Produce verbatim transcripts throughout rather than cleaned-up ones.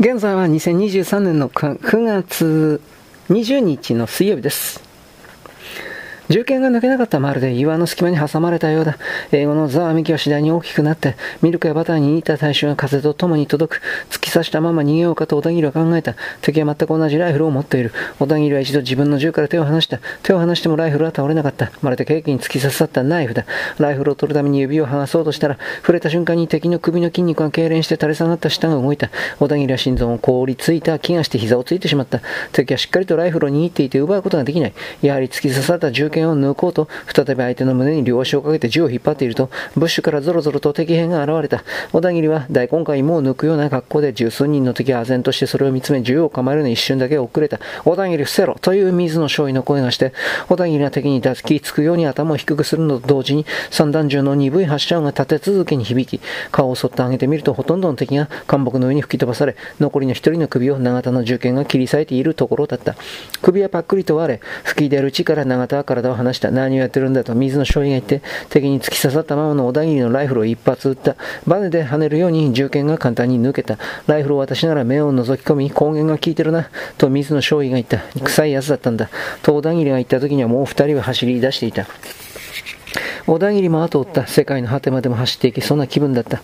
現在はにせんにじゅうさんねんのくがつはつかの水曜日です。銃剣が抜けなかった。まるで岩の隙間に挟まれたようだ。英語のざわめきは次第に大きくなって、ミルクやバターに似た大衆が風と共に届く。突き刺したまま逃げようかと小田切は考えた。敵は全く同じライフルを持っている。小田切は一度自分の銃から手を離した。手を離してもライフルは倒れなかった。まるでケーキに突き刺さったナイフだ。ライフルを取るために指を剥がそうとしたら、触れた瞬間に敵の首の筋肉が痙攣して垂れ下がった舌が動いた。小田切は心臓を凍りついた気がして膝をついてしまった。敵はしっかりとライフルを握っていて奪うことができない。やはり突き刺さった銃剣を抜こうと再び相手の胸に両足をかけて銃を引っ張っていると、ブッシュからゾロゾロと敵兵が現れた。小田切は大根貝芋を抜くような格好で、十数人の敵は唖然としてそれを見つめ、銃を構えるのに一瞬だけ遅れた。小田切伏せろという水野少尉の声がして、小田切は敵に抱きつくように頭を低くするのと同時に、散弾銃の鈍い発射音が立て続けに響き、顔をそっと上げてみると、ほとんどの敵が干木の上に吹き飛ばされ、残りの一人の首を長田の銃剣が切り裂いているところだった。首はパックリと割れ、吹き出る力、長田は体を離した。何をやってるんだと水野少尉が言って、敵に突き刺さったままの小田切のライフルを一発撃った。バネで跳ねるように銃剣が簡単に抜けた。ライフルを渡しなら目を覗き込み、光源が効いてるなと水野少尉が言った。臭いやつだったんだと小田切が言った時には、もう二人は走り出していた。小田切も後を追った。世界の果てまでも走っていきそんな気分だった。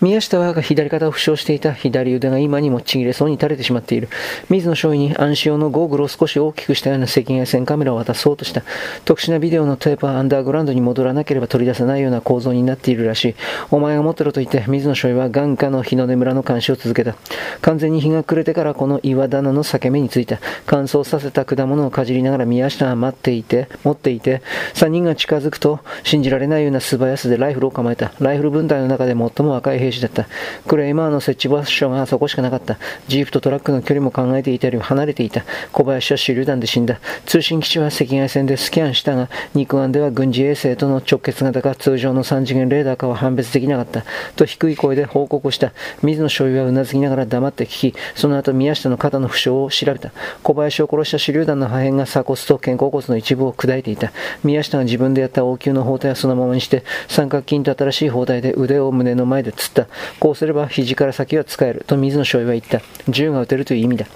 宮下は左肩を負傷していた。左腕が今にもちぎれそうに垂れてしまっている。水野少尉に暗視用のゴーグルを少し大きくしたような赤外線カメラを渡そうとした。特殊なビデオのテープはアンダーグラウンドに戻らなければ取り出せないような構造になっているらしい。お前が持ってろと言って水野少尉は眼下の日の出村の監視を続けた。完全に日が暮れてからこの岩棚の裂け目についた。乾燥させた果物をかじりながら宮下は待っていて持っていて、さんにんが近づくと信じられないような素早さでライフルを構えた。ライフル分隊の中で最も若い兵士だった。クレイマーの設置場所がそこしかなかった。ジープとトラックの距離も考えていたより離れていた。小林は手榴弾で死んだ。通信基地は赤外線でスキャンしたが、肉眼では軍事衛星との直結型か通常のさん次元レーダーかは判別できなかったと低い声で報告した。水野少尉はうなずきながら黙って聞き、その後宮下の肩の負傷を調べた。小林を殺した手榴弾の破片が鎖骨と肩甲骨の一部を砕いていた。宮下が自分でやった応急の包帯はそのままにして、三角筋と新しい包帯で腕を胸の前でつった。こうすれば肘から先は使えると水野少尉は言った。銃が撃てるという意味だ。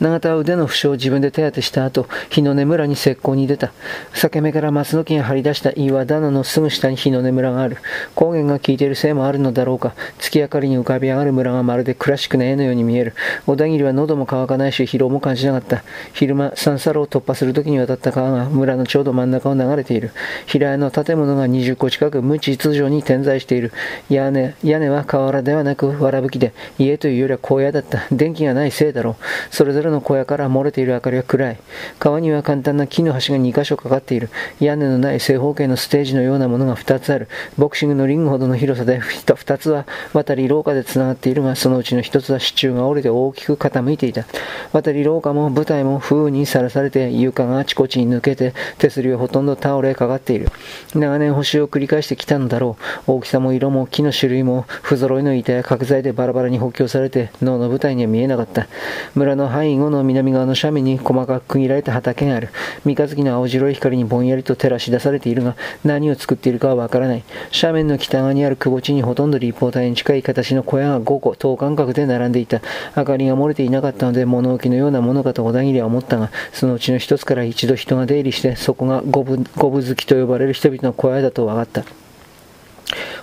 長田は腕の負傷を自分で手当てした後、日の根村に石膏に出た。裂け目から松の木が張り出した岩棚のすぐ下に日の根村がある。光源が効いているせいもあるのだろうか、月明かりに浮かび上がる村がまるでクラシックな絵のように見える。小田切は喉も渇かないし疲労も感じなかった。昼間三差路を突破する時に渡った川が村のちょうど真ん中を流れている。平屋の建物がにじゅっこ近く無秩序に点在している。屋根、屋根は瓦ではなく藁葺きで、家というよりは荒野だった。電気がないせいだろう。それぞれの小屋から漏れている明かりは暗い。川には簡単な木の橋がに箇所かかっている。屋根のない正方形のステージのようなものがふたつある。ボクシングのリングほどの広さで、ふたつは渡り廊下でつながっているが、そのうちのひとつは支柱が折れて大きく傾いていた。渡り廊下も舞台も風雨にさらされて、床があちこちに抜けて手すりはほとんど倒れかかっている。長年補修を繰り返してきたのだろう。大きさも色も木の種類も不揃いの板や角材でバラバラに補強されて、能の舞台には見えなかった。村の範囲後の南側の斜面に細かく区切られた畑がある。三日月の青白い光にぼんやりと照らし出されているが、何を作っているかはわからない。斜面の北側にある窪地にほとんど立方体に近い形の小屋がごこ等間隔で並んでいた。明かりが漏れていなかったので物置のようなものかと小田切は思ったが、そのうちの一つから一度人が出入りして、そこが五分好きと呼ばれる人々の小屋だと分かった。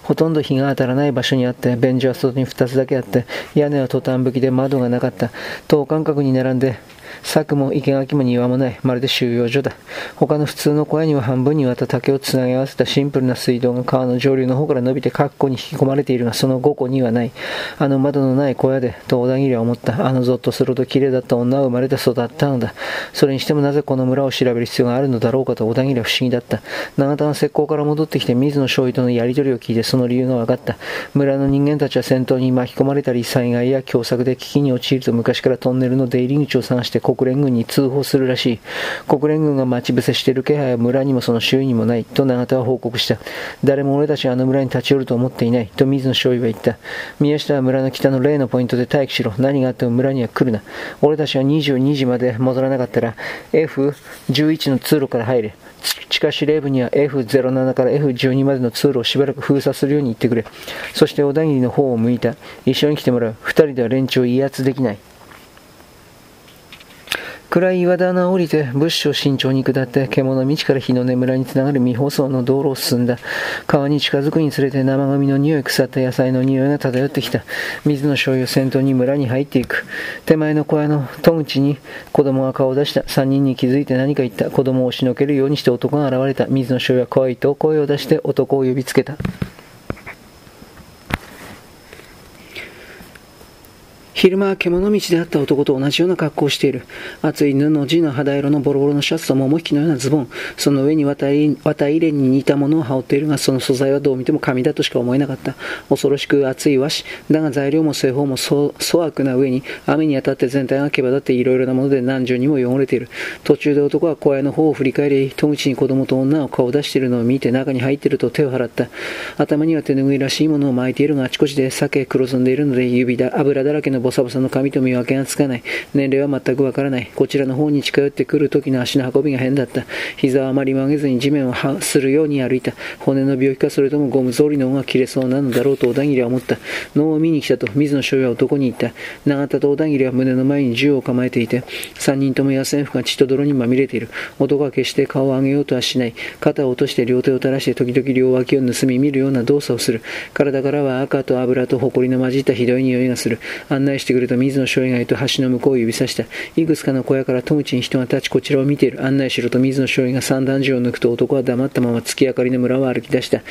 ほとんど日が当たらない場所にあって、便所は外にふたつだけあって、屋根はトタン葺きで窓がなかった。等間隔に並んで柵も生垣も庭もない。まるで収容所だ。他の普通の小屋には半分に割った竹をつなぎ合わせたシンプルな水道が川の上流の方から伸びて各個に引き込まれているが、そのごこにはない。あの窓のない小屋でと小田切は思った。あのぞっとすると綺麗だった女は生まれて育ったのだ。それにしてもなぜこの村を調べる必要があるのだろうかと小田切は不思議だった。長田の石膏から戻ってきて水野少尉とのやり取りを聞いて、その理由が分かった。村の人間たちは戦闘に巻き込まれたり、災害や凶作で危機に陥ると昔からトンネルの出入り口を探して国連軍に通報するらしい。国連軍が待ち伏せしている気配は村にもその周囲にもないと永田は報告した。誰も俺たちはあの村に立ち寄ると思っていないと水野少尉は言った。宮下は村の北の例のポイントで待機しろ。何があっても村には来るな。俺たちはにじゅうにじまで戻らなかったら エフじゅういち の通路から入れ。地下司令部には エフゼロなな から エフじゅうに までの通路をしばらく封鎖するように言ってくれ。そして小田切の方を向いた。一緒に来てもらう。二人では連中を威圧できない。暗い岩棚を降りて物資を慎重に下って獣道から日の根村につながる未舗装の道路を進んだ。川に近づくにつれて生髪の匂い、腐った野菜の匂いが漂ってきた。水野少尉を先頭に村に入っていく。手前の小屋の戸口に子供が顔を出した。三人に気づいて何か言った。子供を押しのけるようにして男が現れた。水野少尉は怖いと声を出して男を呼びつけた。昼間は獣道であった男と同じような格好をしている。厚い布地の肌色のボロボロのシャツと桃引きのようなズボン、その上に綿入れに似たものを羽織っているが、その素材はどう見ても紙だとしか思えなかった。恐ろしく厚い和紙だが、材料も製法も粗悪な上に、雨に当たって全体がけばだっていろいろなもので何重にも汚れている。途中で男は小屋の方を振り返り、戸口に子供と女を顔を出しているのを見て、中に入っていると手を払った。頭には手ぬぐいらしいものを巻いているが、あちこちで酒黒ずんでいるので指だ油だらけのボサボサの髪と見分けがつかない。年齢は全くわからない。こちらの方に近寄ってくる時の足の運びが変だった。膝はあまり曲げずに地面をするように歩いた。骨の病気か、それともゴム草履の方が切れそうなのだろうと小田切は思った。脳を見に来たと水野少尉は男に言った。永田と小田切は胸の前に銃を構えていて、三人とも野戦服が血と泥にまみれている。男は決して顔を上げようとはしない。肩を落として両手を垂らして時々両脇を盗み見るような動作をする。体からは赤と油と埃の混じったひどい匂いがする。案内してくれと水野少尉が言うと橋の向こうを指さした。いくつかの小屋から戸口に人が立ちこちらを見ている。案内しろと水野少尉が散弾銃を抜くと、男は黙ったまま月明かりの村を歩き出した。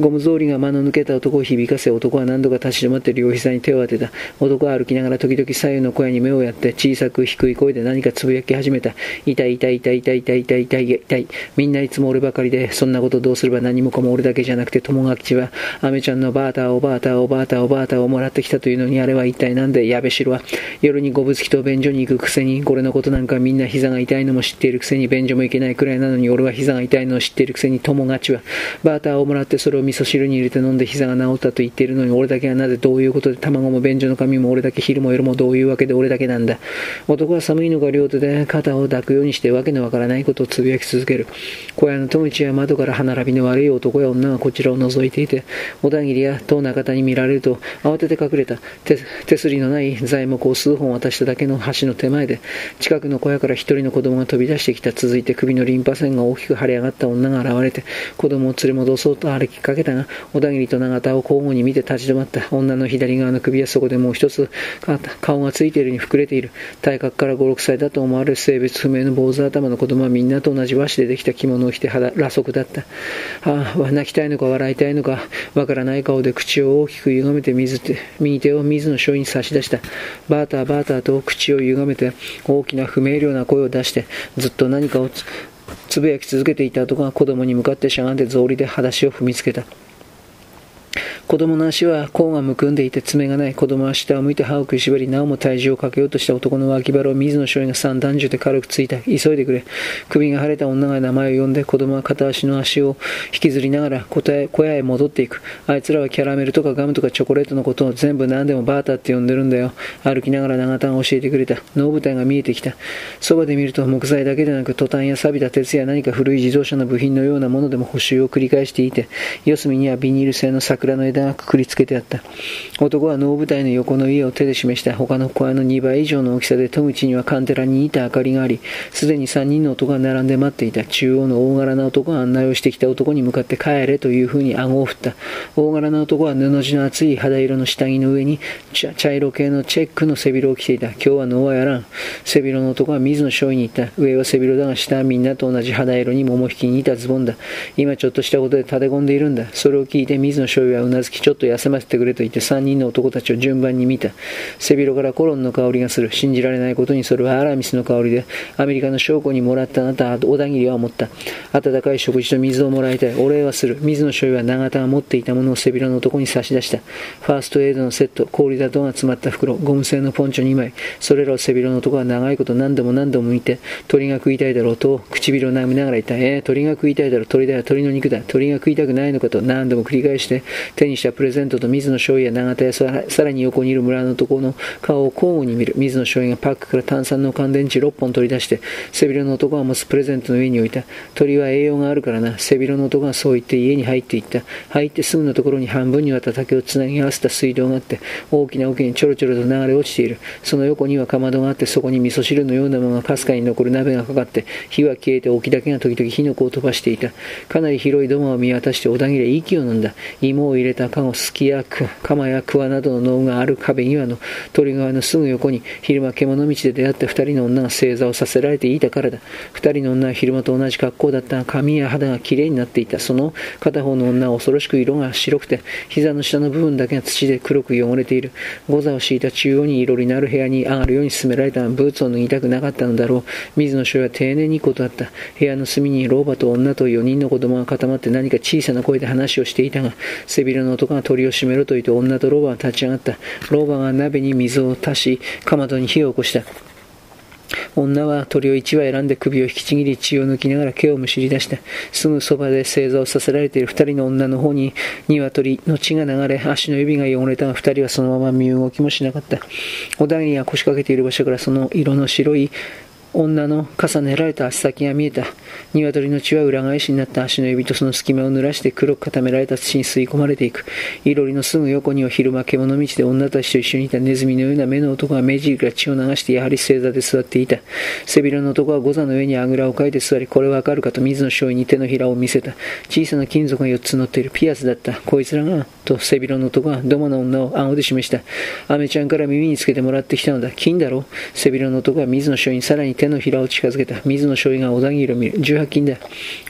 ゴム草履が間の抜けた男を響かせ、男は何度か立ち止まって両膝に手を当てた。男は歩きながら時々左右の小屋に目をやって、小さく低い声で何かつぶやき始めた。痛い痛い痛い痛い痛い痛い痛い痛い。みんないつも俺ばかりで、そんなことどうすれば何もかも俺だけじゃなくて、友が吉はアメちゃんのバーターおバーターおバーターおバーターをもらってきたというのに、あれは一体なんで。矢部城は夜にごぶつきと便所に行くくせに、これのことなんかみんな膝が痛いのも知っているくせに、便所も行けないくらいなのに、俺は膝が痛いのを知っているくせに、友がちはバーターをもらってそれを味噌汁に入れて飲んで膝が治ったと言っているのに、俺だけはなぜ、どういうことで、卵も便所の紙も俺だけ、昼も夜もどういうわけで俺だけなんだ。男は寒いのか両手で肩を抱くようにして、わけのわからないことをつぶやき続ける。小屋の戸口や窓から歯並びの悪い男や女がこちらを覗いていて、小田切や遠中田に見られると慌てて隠れた。 手, 手すりのない材木を数本渡しただけの橋の手前で、近くの小屋から一人の子供が飛び出してきた。続いて首のリンパ腺が大きく腫れ上がった女が現れて、子供を連れ戻そうと歩きかけたが、小田切と永田を交互に見て立ち止まった。女の左側の首はそこでもう一つ顔がついているに膨れている。体格からご、ろくさいだと思われる性別不明の坊主頭の子供は、みんなと同じ和紙でできた着物を着て裸足だった。ああ、泣きたいのか笑いたいのかわからない顔で、口を大きく歪めて水手右手を水野少尉に差し出した。バーターバーターと口を歪めて大きな不明瞭な声を出して、ずっと何かをつ、つぶやき続けていた男が子供に向かってしゃがんで、草履で裸足を踏みつけた。子供の足は甲がむくんでいて爪がない。子供は下を向いて歯を食いしばり、なおも体重をかけようとした男の脇腹を水野少尉が散弾銃で軽くついた。急いでくれ。首が腫れた女が名前を呼んで、子供は片足の足を引きずりながら小屋へ戻っていく。あいつらはキャラメルとかガムとかチョコレートのことを全部何でもバーターって呼んでるんだよ。歩きながら長田が教えてくれた。能舞台が見えてきた。そばで見ると木材だけでなく、トタンや錆びた鉄や何か古い自動車の部品のようなものでも補修を繰り返していて、四隅にはビニール製の桜の枝がくくりつけてあった。男は能舞台の横の家を手で示した。他の小屋のにばい以上の大きさで、戸口にはカンテラに似た明かりがあり、すでにさんにんの男が並んで待っていた。中央の大柄な男が案内をしてきた男に向かって、帰れというふうに顎を振った。大柄な男は布地の厚い肌色の下着の上に 茶, 茶色系のチェックの背広を着ていた。今日はノーはやらん。背広の男は水野少尉に言った。上は背広だが、下はみんなと同じ肌色に桃引きに似たズボンだ。今ちょっとしたことで立て込んでいるんだ。それを聞いて水野少尉はうなずつきちょっと休ませてくれと言ってさんにんの男たちを順番に見た。背広からコロンの香りがする。信じられないことにそれはアラミスの香りで、アメリカの将校にもらったあなた、小田切は思った。温かい食事と水をもらいたい。お礼はする。水野少尉は長田が持っていたものを背広の男に差し出した。ファーストエイドのセット、氷砂糖が詰まった袋、ゴム製のポンチョにまい。それらを背広の男は長いこと何度も何度も見て、鳥が食いたいだろうと唇を舐めながら言った。えー、鳥が食いたいだろう、鳥だよ、鳥の肉だ、鳥が食いたくないのかと何度も繰り返して、手にしたプレゼントと水野少尉や長田やさ ら, さらに横にいる村の男の顔を交互に見る。水野少尉がパックから炭酸の乾電池ろっぽん取り出して、背広の男が持つプレゼントの上に置いた。鳥は栄養があるからな。背広の男がそう言って家に入っていった。入ってすぐのところに半分にわた竹をつなぎ合わせた水道があって、大きな桶にちょろちょろと流れ落ちている。その横にはかまどがあって、そこに味噌汁のようなものがかすかに残る鍋がかかって、火は消えて沖だけが時々火の粉を飛ばしていた。かなり広い土間を見渡して小田切は息を飲んだ。芋を入れたカゴ、すきや釜やクワなどの農具がある壁際の鳥川のすぐ横に、昼間獣道で出会った二人の女が正座をさせられていたからだ。二人の女は昼間と同じ格好だったが、髪や肌がきれいになっていた。その片方の女は恐ろしく色が白くて、膝の下の部分だけが土で黒く汚れている。ゴザを敷いた中央にいろりのある部屋に上がるように勧められたが、ブーツを脱ぎたくなかったのだろう。水野少尉は丁寧に断った。部屋の隅に老婆と女とよにんの子供が固まって何か小さな声で話をしていたが、背広の男が鳥を閉めろと言って女と老婆は立ち上がった。老婆が鍋に水を足し、かまどに火を起こした。女は鳥を一羽選んで首を引きちぎり、血を抜きながら毛をむしり出した。すぐそばで正座をさせられている二人の女の方に鶏の血が流れ、足の指が汚れたが、二人はそのまま身動きもしなかった。小田切が腰掛けている場所からその色の白い女の重ねられた足先が見えた。鶏の血は裏返しになった足の指とその隙間を濡らして黒く固められた土に吸い込まれていく。いろりのすぐ横には昼間獣道で女たちと一緒にいたネズミのような目の男が目尻から血を流して、やはり正座で座っていた。背広の男はゴザの上にあぐらをかいて座り、これわかるかと水野少尉に手のひらを見せた。小さな金属がよっつ乗っているピアスだった。こいつらが、と背広の男はどもの女を顎で示した。アメちゃんから耳につけてもらってきたのだ。金だろう。背広の男は水野少尉にさらに手のひらを近づけた。水野少尉が小田切を見る。じゅうはちきんだ。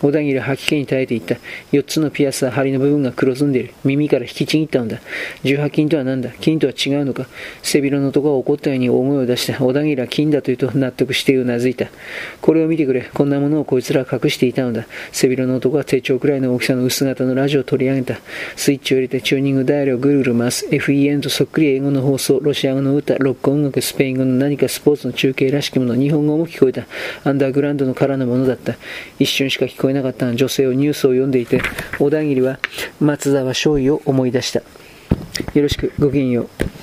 小田切は吐き気に耐えていった。よっつのピアスは針の部分が黒ずんでいる。耳から引きちぎったのだ。じゅうはちきんとは何だ。金とは違うのか。背広の男は怒ったように大声を出した。小田切は金だと言うと納得してうなずいた。これを見てくれ。こんなものをこいつらは隠していたのだ。背広の男は手帳くらいの大きさの薄型のラジオを取り上げた。スイッチを入れてチューニングダイヤルをぐるぐる回す。エフイーエヌ とそっくり英語の放送、ロシア語の歌、ロック音楽、スペイン語の何かスポーツの中継らしきもの、日本語も聞こえた。アンダーグラウンドの殻のものだった。一瞬しか聞こえなかった女性をニュースを読んでいて、小田切は松沢少尉を思い出した。よろしく、ごきげんよう。